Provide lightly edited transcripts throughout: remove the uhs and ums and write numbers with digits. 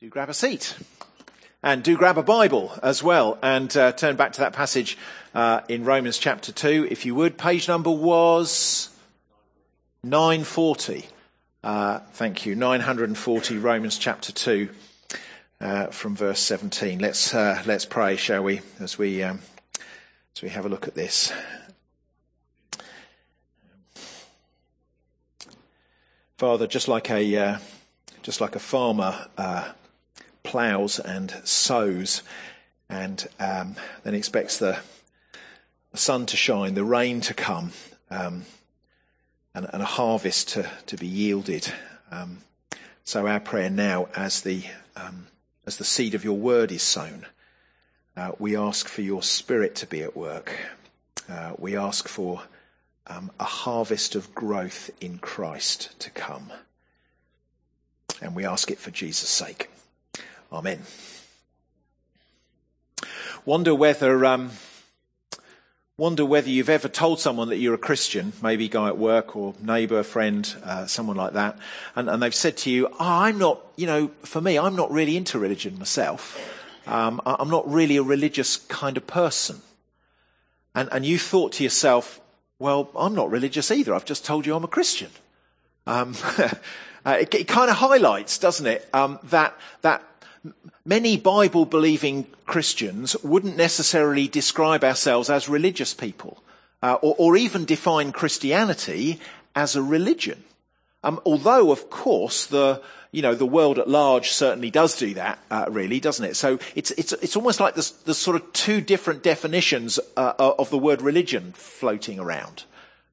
do grab a seat and do grab a Bible as well, and turn back to that passage in Romans chapter 2, if you would. Page number was 940. Thank you. 940, Romans chapter 2, from verse 17. Let's pray, shall we, as we have a look at this. Father, just like a farmer ploughs and sows, and then expects the sun to shine, the rain to come, and a harvest to be yielded. So our prayer now, as the seed of your word is sown, we ask for your Spirit to be at work. We ask for a harvest of growth in Christ to come. And we ask it for Jesus' sake. Amen. Wonder whether you've ever told someone that you're a Christian, maybe a guy at work or neighbour, friend, someone like that, and they've said to you, I'm not really into religion myself. I'm not really a religious kind of person. And you thought to yourself, well, I'm not religious either. I've just told you I'm a Christian. It kind of highlights, doesn't it, that many Bible-believing Christians wouldn't necessarily describe ourselves as religious people, or even define Christianity as a religion. Although, of course, the world at large certainly does do that, really, doesn't it? So it's almost like there's sort of two different definitions of the word religion floating around.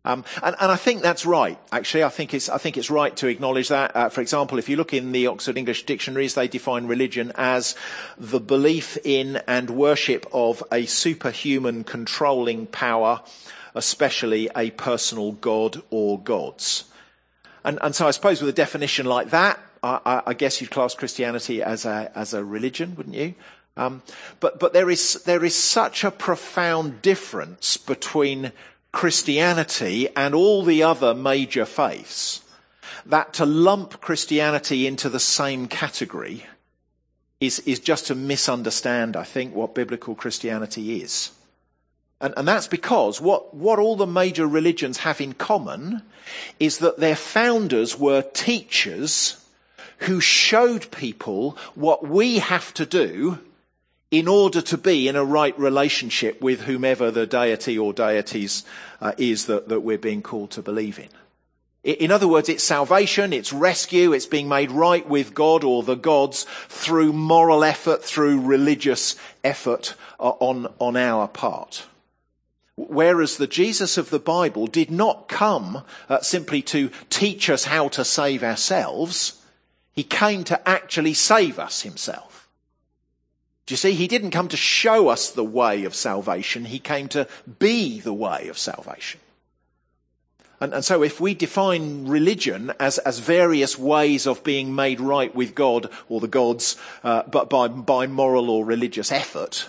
And I think that's right. Actually, I think it's right to acknowledge that. For example, if you look in the Oxford English dictionaries, they define religion as the belief in and worship of a superhuman controlling power, especially a personal god or gods. And so I suppose with a definition like that, I guess you'd class Christianity as a religion, wouldn't you? But there is such a profound difference between Christianity and all the other major faiths that to lump Christianity into the same category is just to misunderstand, I think, what biblical Christianity is. And that's because what all the major religions have in common is that their founders were teachers who showed people what we have to do in order to be in a right relationship with whomever the deity or deities is that we're being called to believe in. In other words, it's salvation, it's rescue, it's being made right with God or the gods through moral effort, through religious effort on our part. Whereas the Jesus of the Bible did not come simply to teach us how to save ourselves. He came to actually save us himself. Do you see? He didn't come to show us the way of salvation. He came to be the way of salvation. And so if we define religion as various ways of being made right with God or the gods, but by moral or religious effort,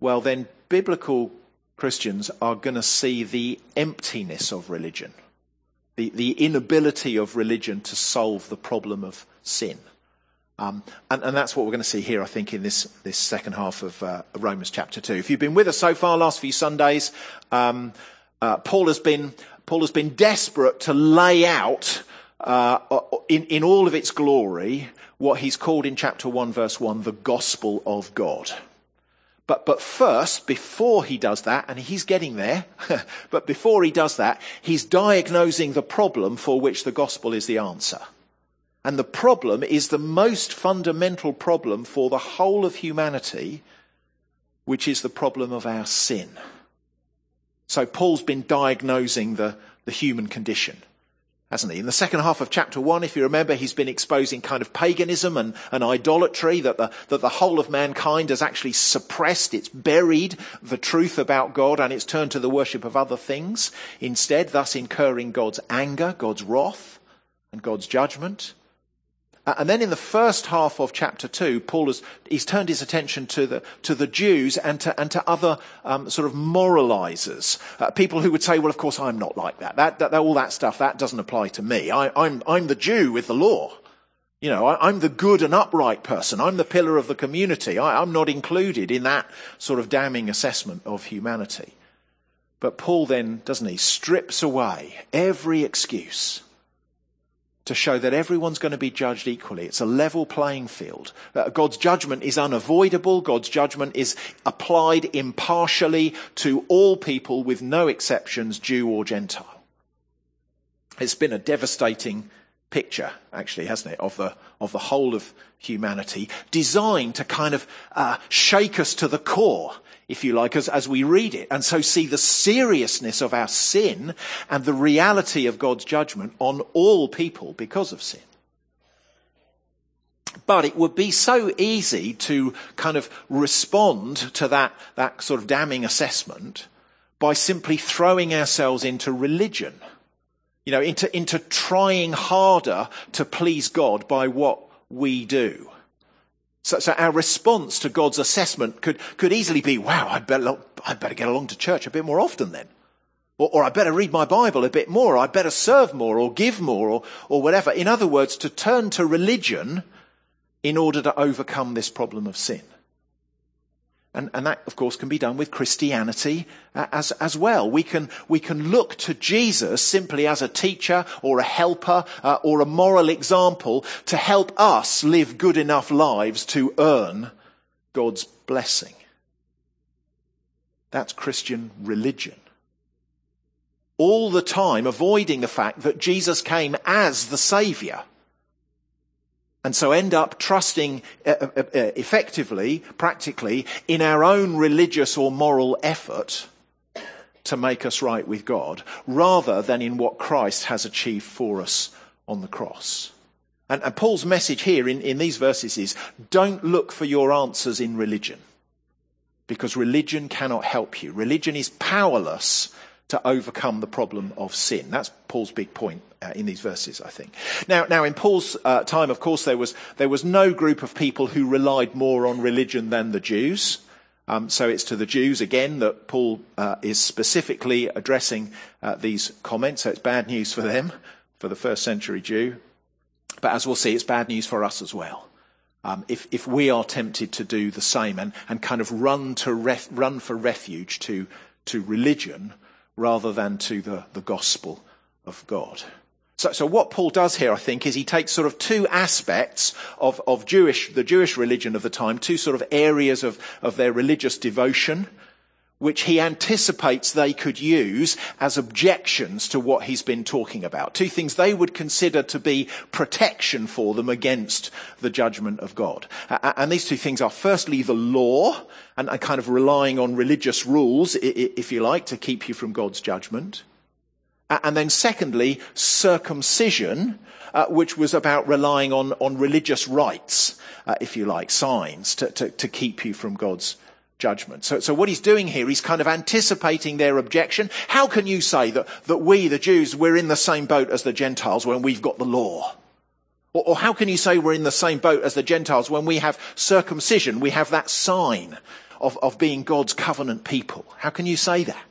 well then biblical Christians are going to see the emptiness of religion, the inability of religion to solve the problem of sin. And that's what we're going to see here, I think, in this second half of Romans chapter 2. If you've been with us so far, last few Sundays, Paul has been desperate to lay out in all of its glory what he's called in chapter 1, verse 1, the gospel of God. But first, before he does that, and he's getting there, but before he does that, he's diagnosing the problem for which the gospel is the answer. And the problem is the most fundamental problem for the whole of humanity, which is the problem of our sin. So Paul's been diagnosing the human condition, hasn't he? In the second half of chapter 1, if you remember, he's been exposing kind of paganism and idolatry, that the whole of mankind has actually suppressed, it's buried the truth about God and it's turned to the worship of other things instead, thus incurring God's anger, God's wrath and God's judgment. And then in the first half of chapter 2, Paul he's turned his attention to the Jews and to other sort of moralizers, people who would say, well, of course, I'm not like that. All that stuff, that doesn't apply to me. I'm the Jew with the law. You know, I'm the good and upright person. I'm the pillar of the community. I'm not included in that sort of damning assessment of humanity. But Paul then, doesn't he, strips away every excuse to show that everyone's going to be judged equally. It's a level playing field. God's judgment is unavoidable. God's judgment is applied impartially to all people with no exceptions, Jew or Gentile. It's been a devastating picture, actually, hasn't it, of the whole of humanity, designed to kind of shake us to the core, if you like, as we read it, and so see the seriousness of our sin and the reality of God's judgment on all people because of sin. But it would be so easy to kind of respond to that sort of damning assessment by simply throwing ourselves into religion, you know, into trying harder to please God by what we do. So our response to God's assessment could easily be, wow, I'd better get along to church a bit more often then. Or I better read my Bible a bit more. I better serve more or give more or whatever. In other words, to turn to religion in order to overcome this problem of sin. And that, of course, can be done with Christianity as well. We can look to Jesus simply as a teacher or a helper or a moral example to help us live good enough lives to earn God's blessing. That's Christian religion. All the time avoiding the fact that Jesus came as the Saviour. And so end up trusting effectively, practically, in our own religious or moral effort to make us right with God, rather than in what Christ has achieved for us on the cross. And Paul's message here in these verses is, don't look for your answers in religion, because religion cannot help you. Religion is powerless to overcome the problem of sin. That's Paul's big point in these verses, I think. Now, in Paul's time, of course, there was no group of people who relied more on religion than the Jews. So it's to the Jews, again, that Paul is specifically addressing these comments. So it's bad news for them, for the first century Jew. But as we'll see, it's bad news for us as well. If we are tempted to do the same and kind of run for refuge to religion, rather than to the gospel of God. So what Paul does here, I think, is he takes sort of two aspects of the Jewish religion of the time, two sort of areas of their religious devotion, which he anticipates they could use as objections to what he's been talking about. Two things they would consider to be protection for them against the judgment of God. And these two things are firstly the law, and kind of relying on religious rules, if you like, to keep you from God's judgment. And then secondly, circumcision, which was about relying on religious rites, if you like, signs to keep you from God's judgment. So what he's doing here, he's kind of anticipating their objection. How can you say that we, the Jews, we're in the same boat as the Gentiles when we've got the law? Or how can you say we're in the same boat as the Gentiles when we have circumcision? We have that sign of being God's covenant people. How can you say that?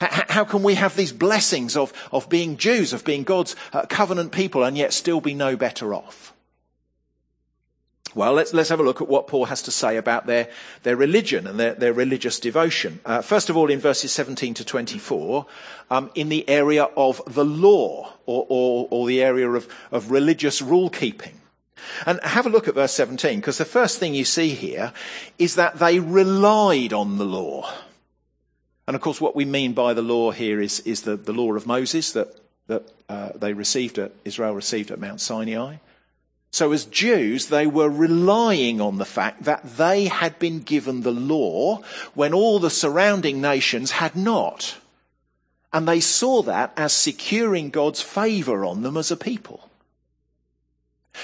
How can we have these blessings of being Jews, of being God's covenant people, and yet still be no better off? Well, let's have a look at what Paul has to say about their religion and their religious devotion. First of all, in verses 17 to 24, in the area of the law or the area of religious rule keeping. And have a look at verse 17, because the first thing you see here is that they relied on the law. And of course, what we mean by the law here is the law of Moses that Israel received at Mount Sinai. So as Jews, they were relying on the fact that they had been given the law when all the surrounding nations had not. And they saw that as securing God's favour on them as a people.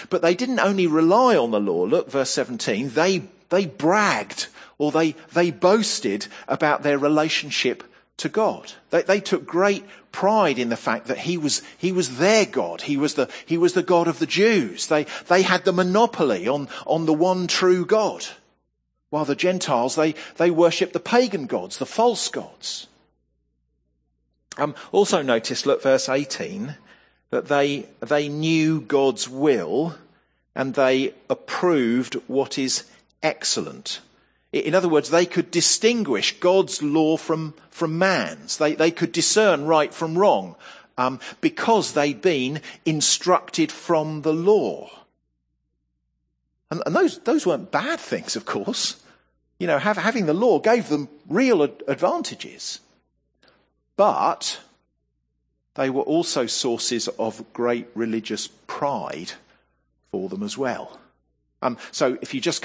But they didn't only rely on the law. Look, verse 17, they bragged or they boasted about their relationship to God. They took great pride in the fact that he was their God. He was the God of the Jews. They had the monopoly on the one true God, while the Gentiles they worshipped the pagan gods, the false gods. Also notice, look, verse 18, that they knew God's will and they approved what is excellent. In other words, they could distinguish God's law from man's. They could discern right from wrong because they'd been instructed from the law. And those weren't bad things, of course. You know, having the law gave them real advantages. But they were also sources of great religious pride for them as well. So if you just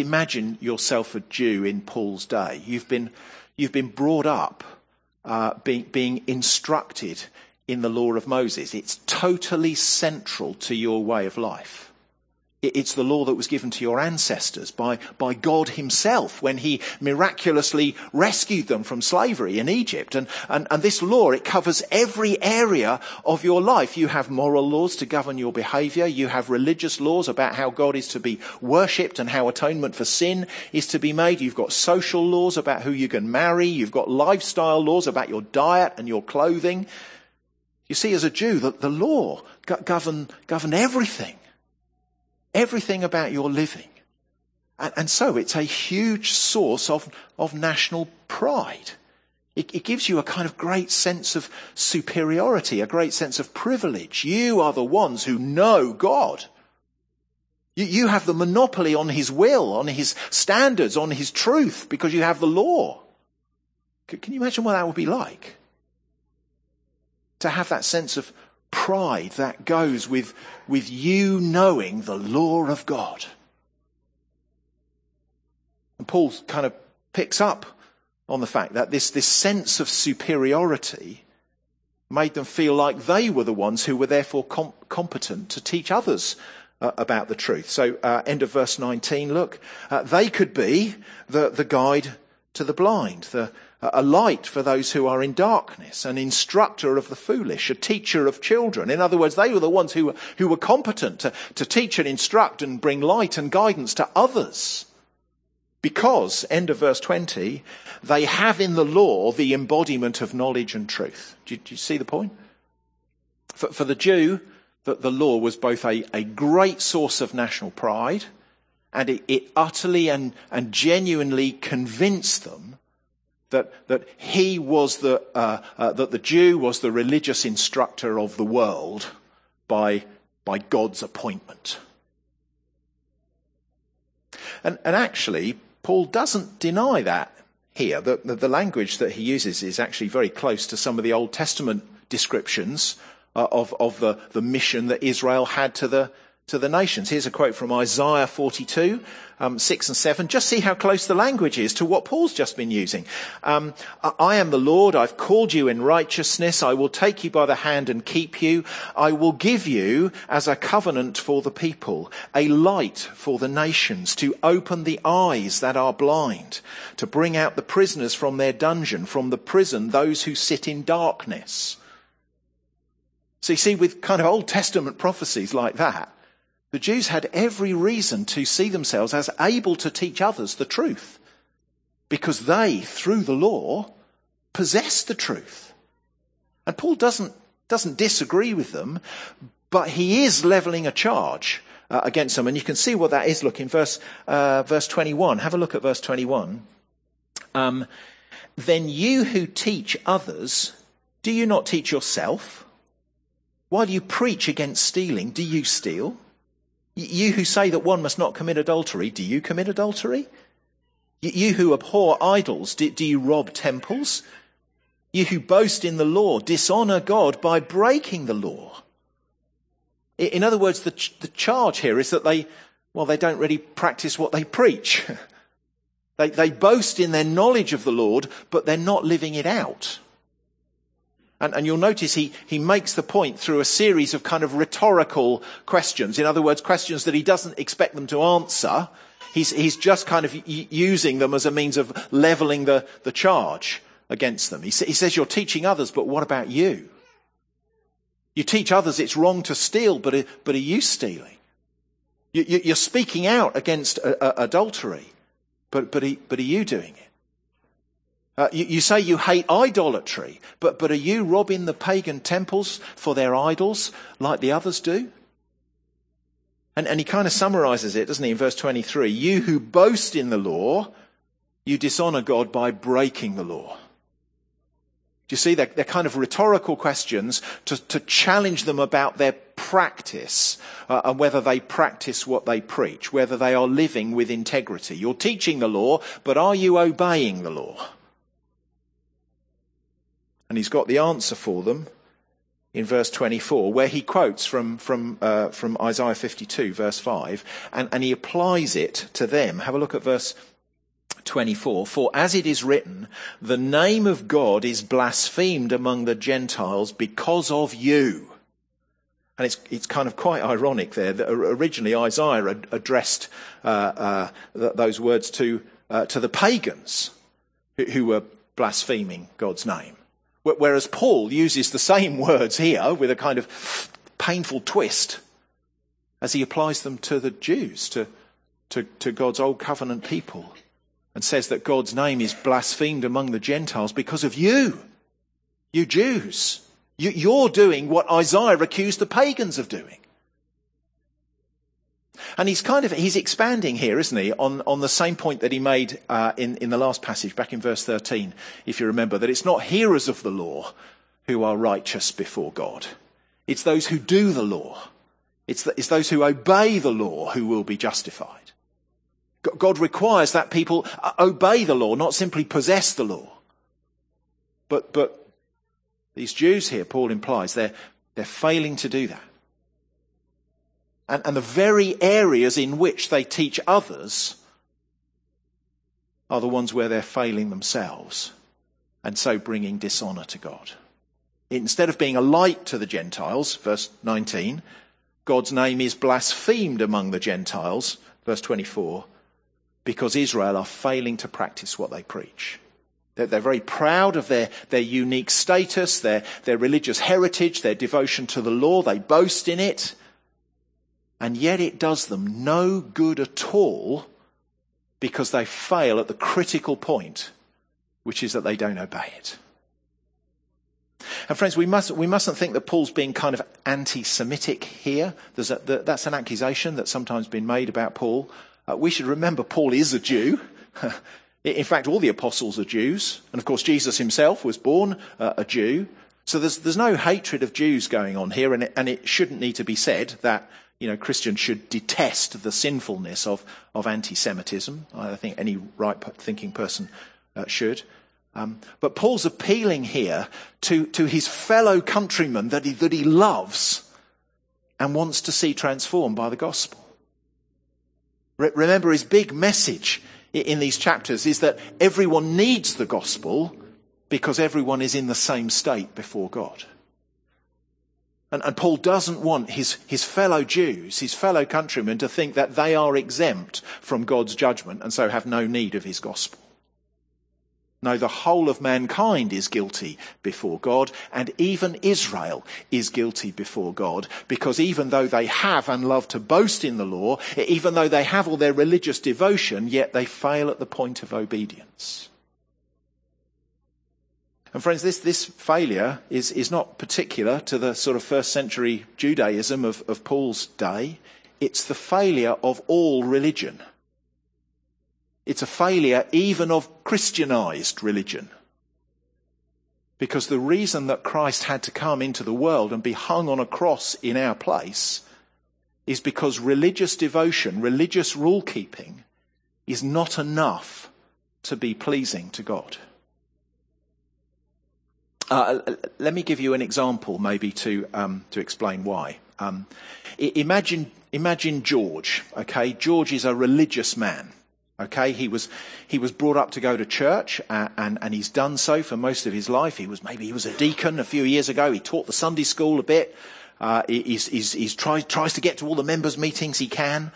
imagine yourself a Jew in Paul's day, you've been brought up, being instructed in the law of Moses. It's totally central to your way of life. It's the law that was given to your ancestors by God himself when he miraculously rescued them from slavery in Egypt. And this law, it covers every area of your life. You have moral laws to govern your behaviour. You have religious laws about how God is to be worshipped and how atonement for sin is to be made. You've got social laws about who you can marry. You've got lifestyle laws about your diet and your clothing. You see, as a Jew, the law governed everything. Everything about your living. And so it's a huge source of national pride. It gives you a kind of great sense of superiority, a great sense of privilege. You are the ones who know God. You have the monopoly on his will, on his standards, on his truth, because you have the law. Can you imagine what that would be like? To have that sense of pride that goes with you knowing the law of God. And Paul kind of picks up on the fact that this sense of superiority made them feel like they were the ones who were therefore competent to teach others about the truth. So end of verse 19, look. They could be the guide to the blind, a light for those who are in darkness, an instructor of the foolish, a teacher of children. In other words, they were the ones who were competent to teach and instruct and bring light and guidance to others. Because, end of verse 20, they have in the law the embodiment of knowledge and truth. Do you see the point? For the Jew, the law was both a great source of national pride, and it utterly and genuinely convinced them that he was that the Jew was the religious instructor of the world by God's appointment. And actually, Paul doesn't deny that here. The language that he uses is actually very close to some of the Old Testament descriptions of the mission that Israel had to the nations. Here's a quote from Isaiah 42, 6 and 7. Just see how close the language is to what Paul's just been using. I am the Lord, I've called you in righteousness, I will take you by the hand and keep you. I will give you as a covenant for the people, a light for the nations, to open the eyes that are blind, to bring out the prisoners from their dungeon, from the prison those who sit in darkness. So you see, with kind of Old Testament prophecies like that, the Jews had every reason to see themselves as able to teach others the truth, because they, through the law, possessed the truth. And Paul doesn't disagree with them, but he is levelling a charge against them. And you can see what that is. Look in verse 21. Have a look at verse 21. Then you who teach others, do you not teach yourself? Why do you preach against stealing? Do you steal? You who say that one must not commit adultery, do you commit adultery? You who abhor idols, do you rob temples? You who boast in the law, dishonour God by breaking the law. In other words, the charge here is that they don't really practice what they preach. They boast in their knowledge of the Lord, but they're not living it out. And you'll notice he makes the point through a series of kind of rhetorical questions. In other words, questions that he doesn't expect them to answer. He's just kind of using them as a means of levelling the charge against them. He says, you're teaching others, but what about you? You teach others it's wrong to steal, but are you stealing? You're speaking out against adultery, but are you doing it? You say you hate idolatry, but are you robbing the pagan temples for their idols like the others do? And he kind of summarizes it, doesn't he, in verse 23. You who boast in the law, you dishonor God by breaking the law. Do you see? They're kind of rhetorical questions to challenge them about their practice and whether they practice what they preach, whether they are living with integrity. You're teaching the law, but are you obeying the law? And he's got the answer for them in verse 24, where he quotes from Isaiah 52, verse 5, and he applies it to them. Have a look at verse 24. For as it is written, the name of God is blasphemed among the Gentiles because of you. And it's kind of quite ironic there that originally Isaiah addressed those words to the pagans who were blaspheming God's name. Whereas Paul uses the same words here with a kind of painful twist as he applies them to the Jews, to God's old covenant people, and says that God's name is blasphemed among the Gentiles because of you Jews. You're doing what Isaiah accused the pagans of doing. And he's expanding here, isn't he, on the same point that he made in the last passage, back in verse 13, if you remember, that it's not hearers of the law who are righteous before God. It's those who do the law. It's those who obey the law who will be justified. God requires that people obey the law, not simply possess the law. But these Jews here, Paul implies, they're failing to do that. And the very areas in which they teach others are the ones where they're failing themselves, and so bringing dishonor to God. Instead of being a light to the Gentiles, verse 19, God's name is blasphemed among the Gentiles, verse 24, because Israel are failing to practice what they preach. They're very proud of their unique status, their religious heritage, their devotion to the law. They boast in it. And yet it does them no good at all, because they fail at the critical point, which is that they don't obey it. And friends, we mustn't think that Paul's being kind of anti-Semitic here. That's an accusation that's sometimes been made about Paul. We should remember Paul is a Jew. In fact, all the apostles are Jews. And of course, Jesus himself was born a Jew. So there's no hatred of Jews going on here. And it shouldn't need to be said that, you know, Christians should detest the sinfulness of anti-Semitism. I think any right-thinking person should. But Paul's appealing here to his fellow countrymen that he loves and wants to see transformed by the gospel. Remember, his big message in these chapters is that everyone needs the gospel because everyone is in the same state before God. And Paul doesn't want his fellow Jews, his fellow countrymen, to think that they are exempt from God's judgment and so have no need of his gospel. No, the whole of mankind is guilty before God, and even Israel is guilty before God, because even though they have and love to boast in the law, even though they have all their religious devotion, yet they fail at the point of obedience. And friends, this failure is not particular to the sort of first century Judaism of Paul's day. It's the failure of all religion. It's a failure even of Christianized religion. Because the reason that Christ had to come into the world and be hung on a cross in our place is because religious devotion, religious rule keeping, is not enough to be pleasing to God. Let me give you an example, maybe to explain why. Imagine George. Okay, George is a religious man. Okay, he was brought up to go to church, and he's done so for most of his life. He was a deacon a few years ago. He taught the Sunday school a bit. He tries to get to all the members' meetings he can.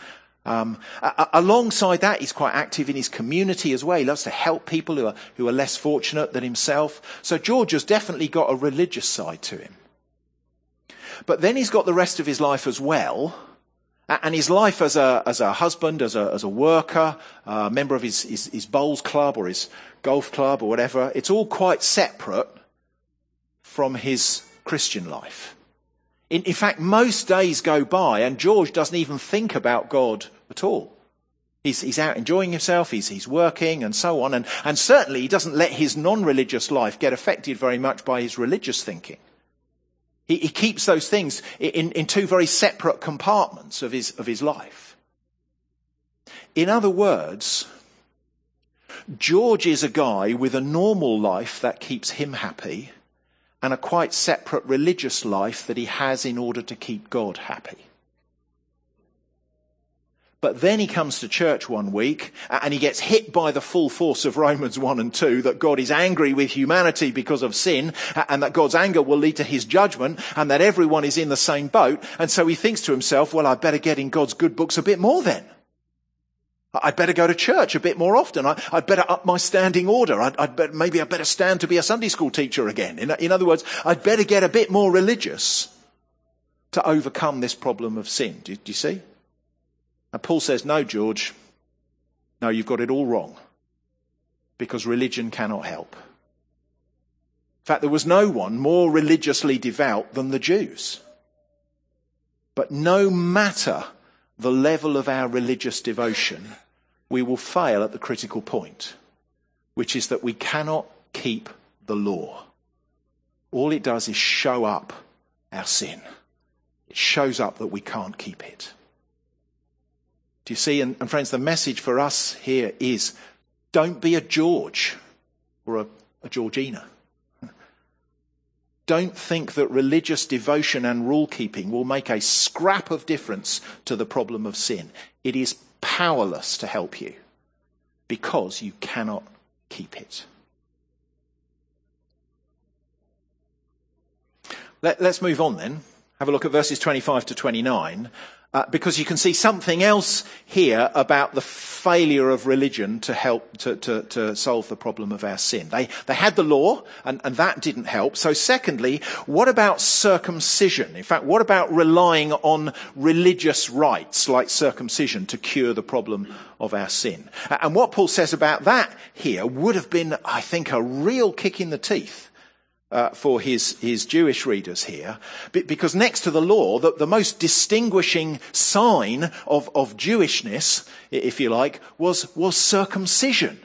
Alongside that, he's quite active in his community as well. He loves to help people who are less fortunate than himself. So George has definitely got a religious side to him. But then he's got the rest of his life as well, and his life as a husband, as a worker, a member of his bowls club or his golf club or whatever. It's all quite separate from his Christian life. In fact, most days go by and George doesn't even think about God at all. He's out enjoying himself, he's working and so on, and certainly he doesn't let his non-religious life get affected very much by his religious thinking. He keeps those things in two very separate compartments of his life. In other words, George is a guy with a normal life that keeps him happy and a quite separate religious life that he has in order to keep God happy. But then he comes to church one week and he gets hit by the full force of Romans 1 and 2 that God is angry with humanity because of sin and that God's anger will lead to his judgment and that everyone is in the same boat. And so he thinks to himself, well, I'd better get in God's good books a bit more then. I'd better go to church a bit more often. I'd better up my standing order. I'd better stand to be a Sunday school teacher again. In other words, I'd better get a bit more religious to overcome this problem of sin. Do you see? And Paul says, no, George, no, you've got it all wrong, because religion cannot help. In fact, there was no one more religiously devout than the Jews. But no matter the level of our religious devotion, we will fail at the critical point, which is that we cannot keep the law. All it does is show up our sin. It shows up that we can't keep it. Do you see? And friends, the message for us here is, don't be a George or a Georgina. Don't think that religious devotion and rule-keeping will make a scrap of difference to the problem of sin. It is powerless to help you because you cannot keep it. Let's move on then. Have a look at verses 25 to 29. Because you can see something else here about the failure of religion to help to solve the problem of our sin. They had the law and that didn't help. So secondly, what about circumcision? In fact, what about relying on religious rites like circumcision to cure the problem of our sin? And what Paul says about that here would have been, I think, a real kick in the teeth for his Jewish readers here, because next to the law, the most distinguishing sign of Jewishness, if you like, was circumcision.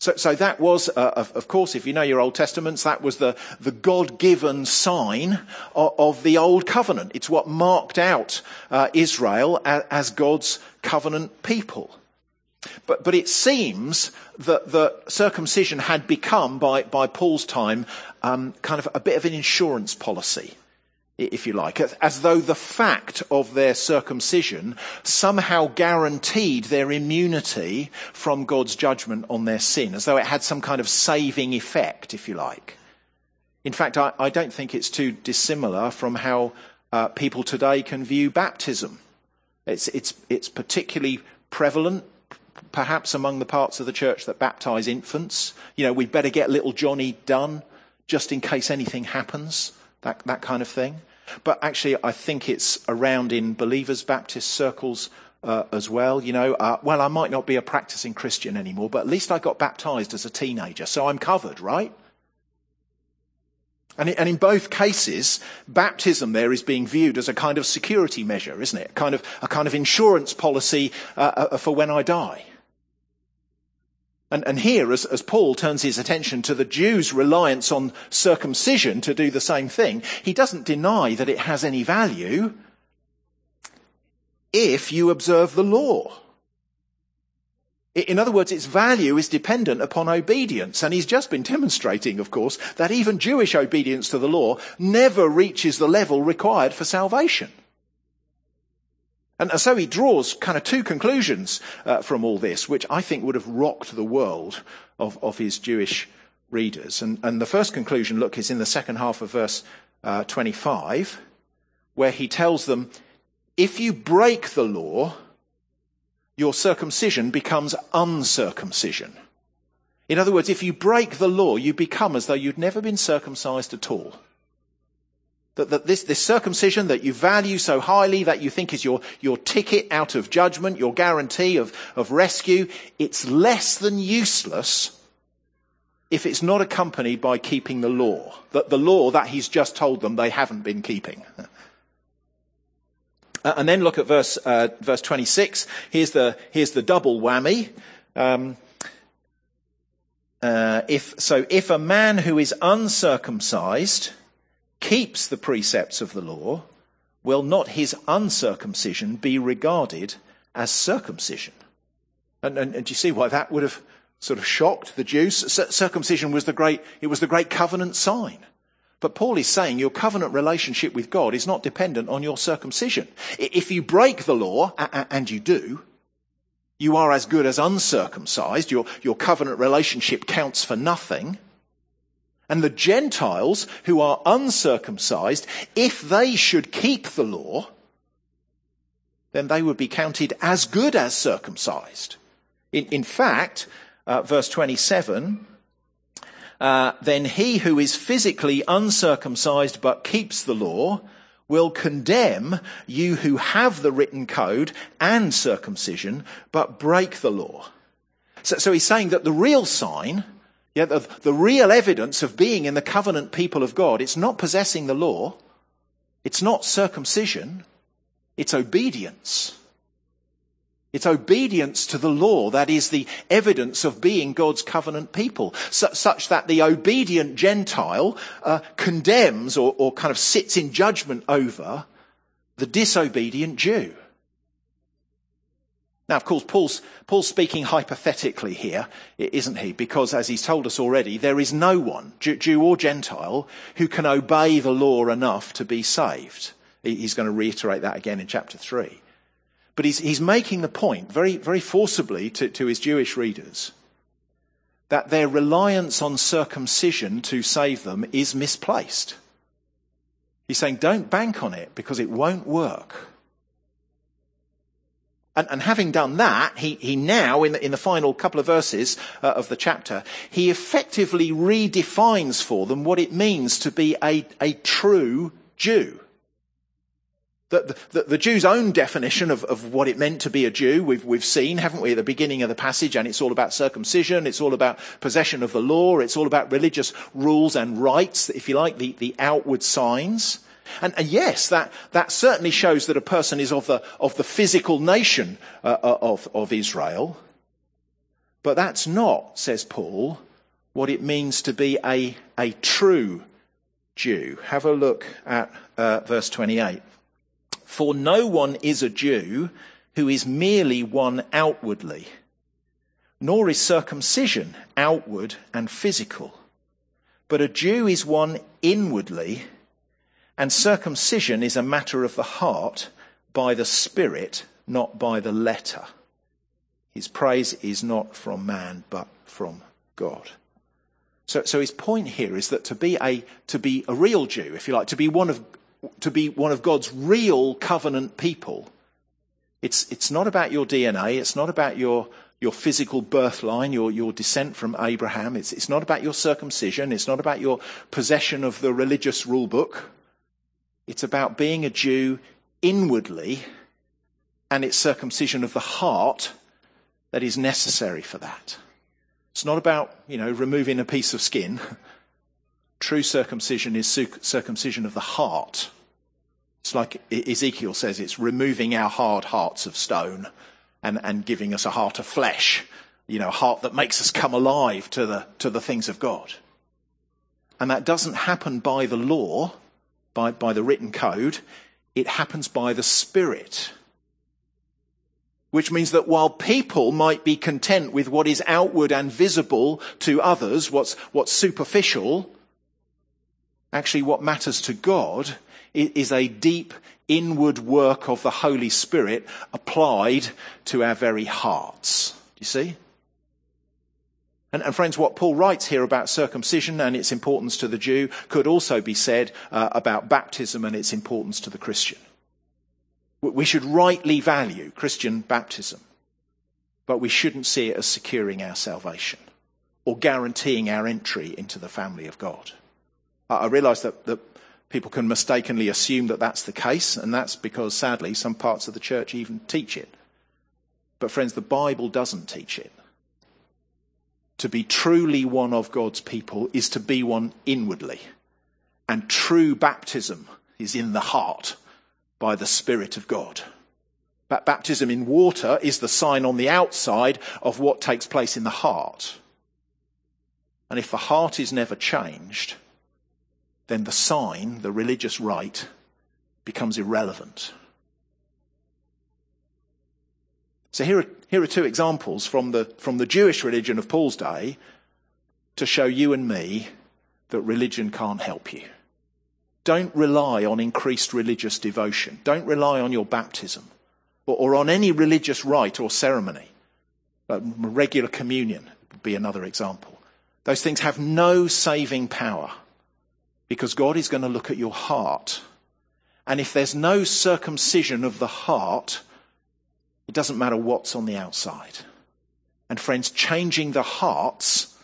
So that was, of course, if you know your Old Testaments, that was the God-given sign of the Old Covenant. It's what marked out Israel as God's covenant people. But it seems that the circumcision had become, by Paul's time, kind of a bit of an insurance policy, if you like, as though the fact of their circumcision somehow guaranteed their immunity from God's judgment on their sin, as though it had some kind of saving effect, if you like. In fact, I don't think it's too dissimilar from how people today can view baptism. It's particularly prevalent, perhaps, among the parts of the church that baptise infants. You know, we'd better get little Johnny done just in case anything happens, that kind of thing. But actually, I think it's around in believers' Baptist circles as well. You know, well, I might not be a practising Christian anymore, but at least I got baptised as a teenager, so I'm covered, right? And in both cases, baptism there is being viewed as a kind of security measure, isn't it? A kind of insurance policy for when I die. And here, as Paul turns his attention to the Jews' reliance on circumcision to do the same thing, he doesn't deny that it has any value if you observe the law. In other words, its value is dependent upon obedience. And he's just been demonstrating, of course, that even Jewish obedience to the law never reaches the level required for salvation. And so he draws kind of two conclusions from all this, which I think would have rocked the world of his Jewish readers. And the first conclusion, look, is in the second half of verse 25, where he tells them, if you break the law, your circumcision becomes uncircumcision. In other words, if you break the law, you become as though you'd never been circumcised at all. That this circumcision that you value so highly, that you think is your ticket out of judgment, your guarantee of rescue, it's less than useless if it's not accompanied by keeping the law. That the law that he's just told them they haven't been keeping. And then look at verse 26. Here's the double whammy. If a man who is uncircumcised keeps the precepts of the law, will not his uncircumcision be regarded as circumcision? And do you see why that would have sort of shocked the Jews? Circumcision was the great covenant sign. But Paul is saying your covenant relationship with God is not dependent on your circumcision. If you break the law, and you do, you are as good as uncircumcised. Your covenant relationship counts for nothing. And the Gentiles who are uncircumcised, if they should keep the law, then they would be counted as good as circumcised. In fact, verse 27, then he who is physically uncircumcised but keeps the law will condemn you who have the written code and circumcision but break the law. So he's saying that the real sign, the real evidence of being in the covenant people of God, it's not possessing the law, it's not circumcision, it's obedience. It's obedience to the law that is the evidence of being God's covenant people, such that the obedient Gentile condemns or kind of sits in judgment over the disobedient Jew. Now, of course, Paul's speaking hypothetically here, isn't he? Because, as he's told us already, there is no one, Jew or Gentile, who can obey the law enough to be saved. He's going to reiterate that again in chapter 3. But he's making the point very, very forcibly to his Jewish readers that their reliance on circumcision to save them is misplaced. He's saying, don't bank on it because it won't work. And having done that, he now, in the final couple of verses of the chapter, he effectively redefines for them what it means to be a true Jew. The Jews' own definition of what it meant to be a Jew, we've seen, haven't we, at the beginning of the passage, and it's all about circumcision, it's all about possession of the law, it's all about religious rules and rites, if you like, the outward signs. And yes, that certainly shows that a person is of the physical nation of Israel. But that's not, says Paul, what it means to be a true Jew. Have a look at verse 28. For no one is a Jew who is merely one outwardly, nor is circumcision outward and physical. But a Jew is one inwardly, and circumcision is a matter of the heart, by the Spirit, not by the letter. His praise is not from man, but from God. So his point here is that to be a real Jew, if you like, to be one of God's real covenant people, it's not about your DNA, it's not about your physical birthline, your descent from Abraham, it's not about your circumcision, it's not about your possession of the religious rule book. It's about being a Jew inwardly, and it's circumcision of the heart that is necessary for that. It's not about, removing a piece of skin. True circumcision is circumcision of the heart. It's like Ezekiel says, it's removing our hard hearts of stone and giving us a heart of flesh, a heart that makes us come alive to the things of God. And that doesn't happen by the law, by the written code. It happens by the Spirit. Which means that while people might be content with what is outward and visible to others, what's superficial, actually, what matters to God is a deep inward work of the Holy Spirit applied to our very hearts. Do you see? And friends, what Paul writes here about circumcision and its importance to the Jew could also be said about baptism and its importance to the Christian. We should rightly value Christian baptism, but we shouldn't see it as securing our salvation or guaranteeing our entry into the family of God. I realise that people can mistakenly assume that that's the case, and that's because, sadly, some parts of the church even teach it. But friends, the Bible doesn't teach it. To be truly one of God's people is to be one inwardly, and true baptism is in the heart, by the Spirit of God. Baptism in water is the sign on the outside of what takes place in the heart. And if the heart is never changed, then the sign, the religious rite, becomes irrelevant. So here are two examples from the Jewish religion of Paul's day to show you and me that religion can't help you. Don't rely on increased religious devotion. Don't rely on your baptism or on any religious rite or ceremony. Regular communion would be another example. Those things have no saving power because God is going to look at your heart. And if there's no circumcision of the heart, it doesn't matter what's on the outside. And friends, changing the hearts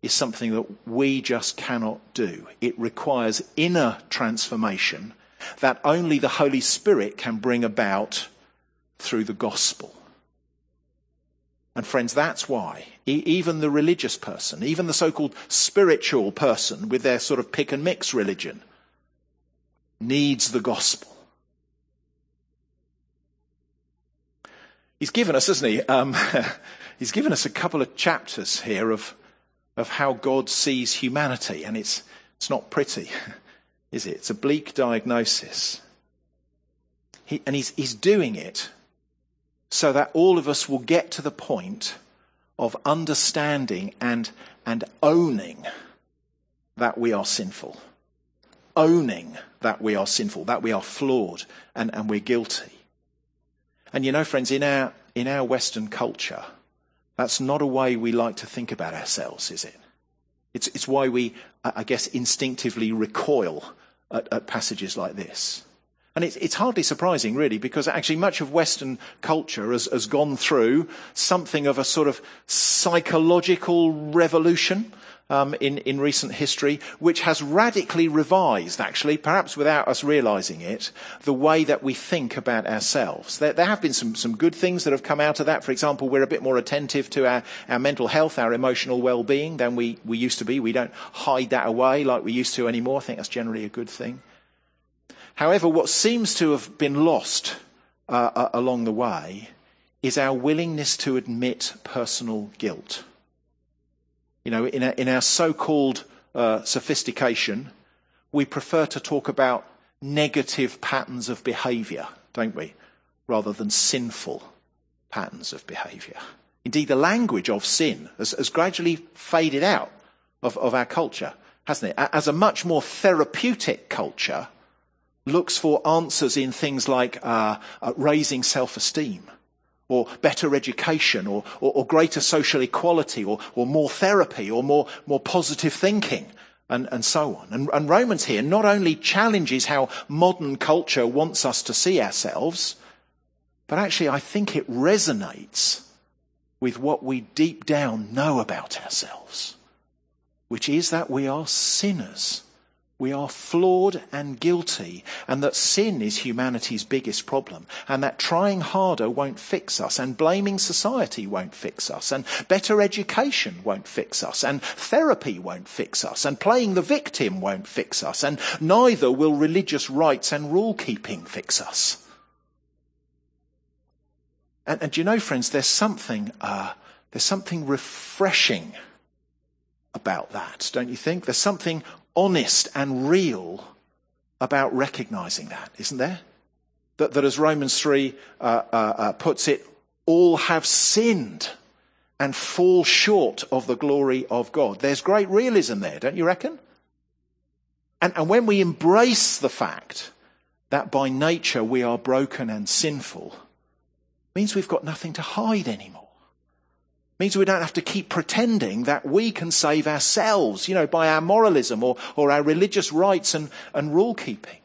is something that we just cannot do. It requires inner transformation that only the Holy Spirit can bring about through the gospel. And friends, that's why even the religious person, even the so-called spiritual person with their sort of pick and mix religion, needs the gospel. He's given us, hasn't he? He's given us a couple of chapters here of how God sees humanity, and it's not pretty, is it? It's a bleak diagnosis. He's doing it so that all of us will get to the point of understanding and owning that we are sinful. Owning that we are sinful, that we are flawed and we're guilty. And you know, friends, in our Western culture, that's not a way we like to think about ourselves, is it? It's why we, I guess, instinctively recoil at passages like this. And it's hardly surprising, really, because actually much of Western culture has gone through something of a sort of psychological revolution in recent history, which has radically revised, actually, perhaps without us realizing it, the way that we think about ourselves. There have been some good things that have come out of that. For example, we're a bit more attentive to our mental health, our emotional well-being than we used to be. We don't hide that away like we used to anymore. I think that's generally a good thing. However, what seems to have been lost along the way is our willingness to admit personal guilt. You know, in our so-called sophistication, we prefer to talk about negative patterns of behaviour, don't we, rather than sinful patterns of behaviour. Indeed, the language of sin has gradually faded out of our culture, hasn't it? As a much more therapeutic culture looks for answers in things like raising self-esteem, or better education, or greater social equality, or more therapy, or more positive thinking, and so on. And Romans here not only challenges how modern culture wants us to see ourselves, but actually I think it resonates with what we deep down know about ourselves, which is that we are sinners. We are flawed and guilty, and that sin is humanity's biggest problem, and that trying harder won't fix us, and blaming society won't fix us, and better education won't fix us, and therapy won't fix us, and playing the victim won't fix us, and neither will religious rites and rule-keeping fix us. And you know, friends, there's something refreshing about that, don't you think? There's something honest and real about recognising that, isn't there? That as Romans 3 puts it, all have sinned and fall short of the glory of God. There's great realism there, don't you reckon? And when we embrace the fact that by nature we are broken and sinful, it means we've got nothing to hide anymore. Means we don't have to keep pretending that we can save ourselves, you know, by our moralism or our religious rites and rule-keeping.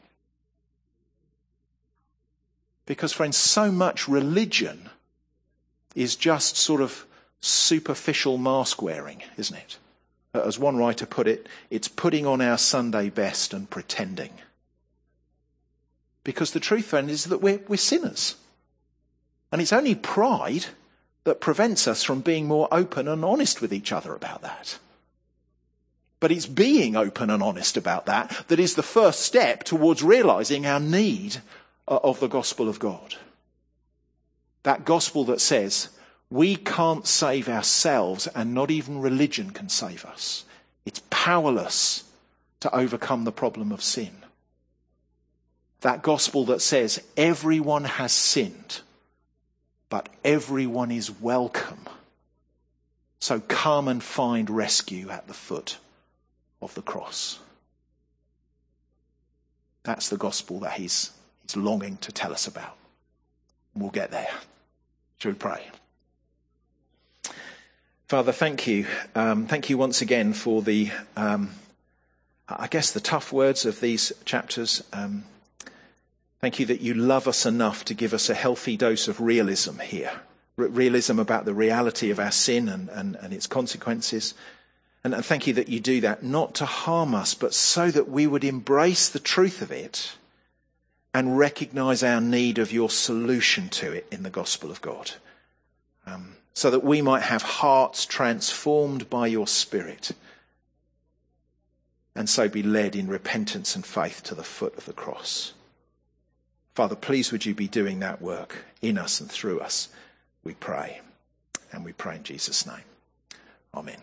Because, friends, so much religion is just sort of superficial mask-wearing, isn't it? As one writer put it, it's putting on our Sunday best and pretending. Because the truth, friend, is that we're sinners. And it's only pride that prevents us from being more open and honest with each other about that. But it's being open and honest about that that is the first step towards realising our need of the gospel of God. That gospel that says we can't save ourselves, and not even religion can save us. It's powerless to overcome the problem of sin. That gospel that says everyone has sinned, but everyone is welcome. So come and find rescue at the foot of the cross. That's the gospel that he's longing to tell us about. We'll get there. Shall we pray? Father, thank you. Thank you once again for the tough words of these chapters. Thank you that you love us enough to give us a healthy dose of realism here. Realism about the reality of our sin and its consequences. And thank you that you do that not to harm us, but so that we would embrace the truth of it and recognize our need of your solution to it in the gospel of God. So that we might have hearts transformed by your Spirit and so be led in repentance and faith to the foot of the cross. Father, please would you be doing that work in us and through us, we pray. And we pray in Jesus' name. Amen.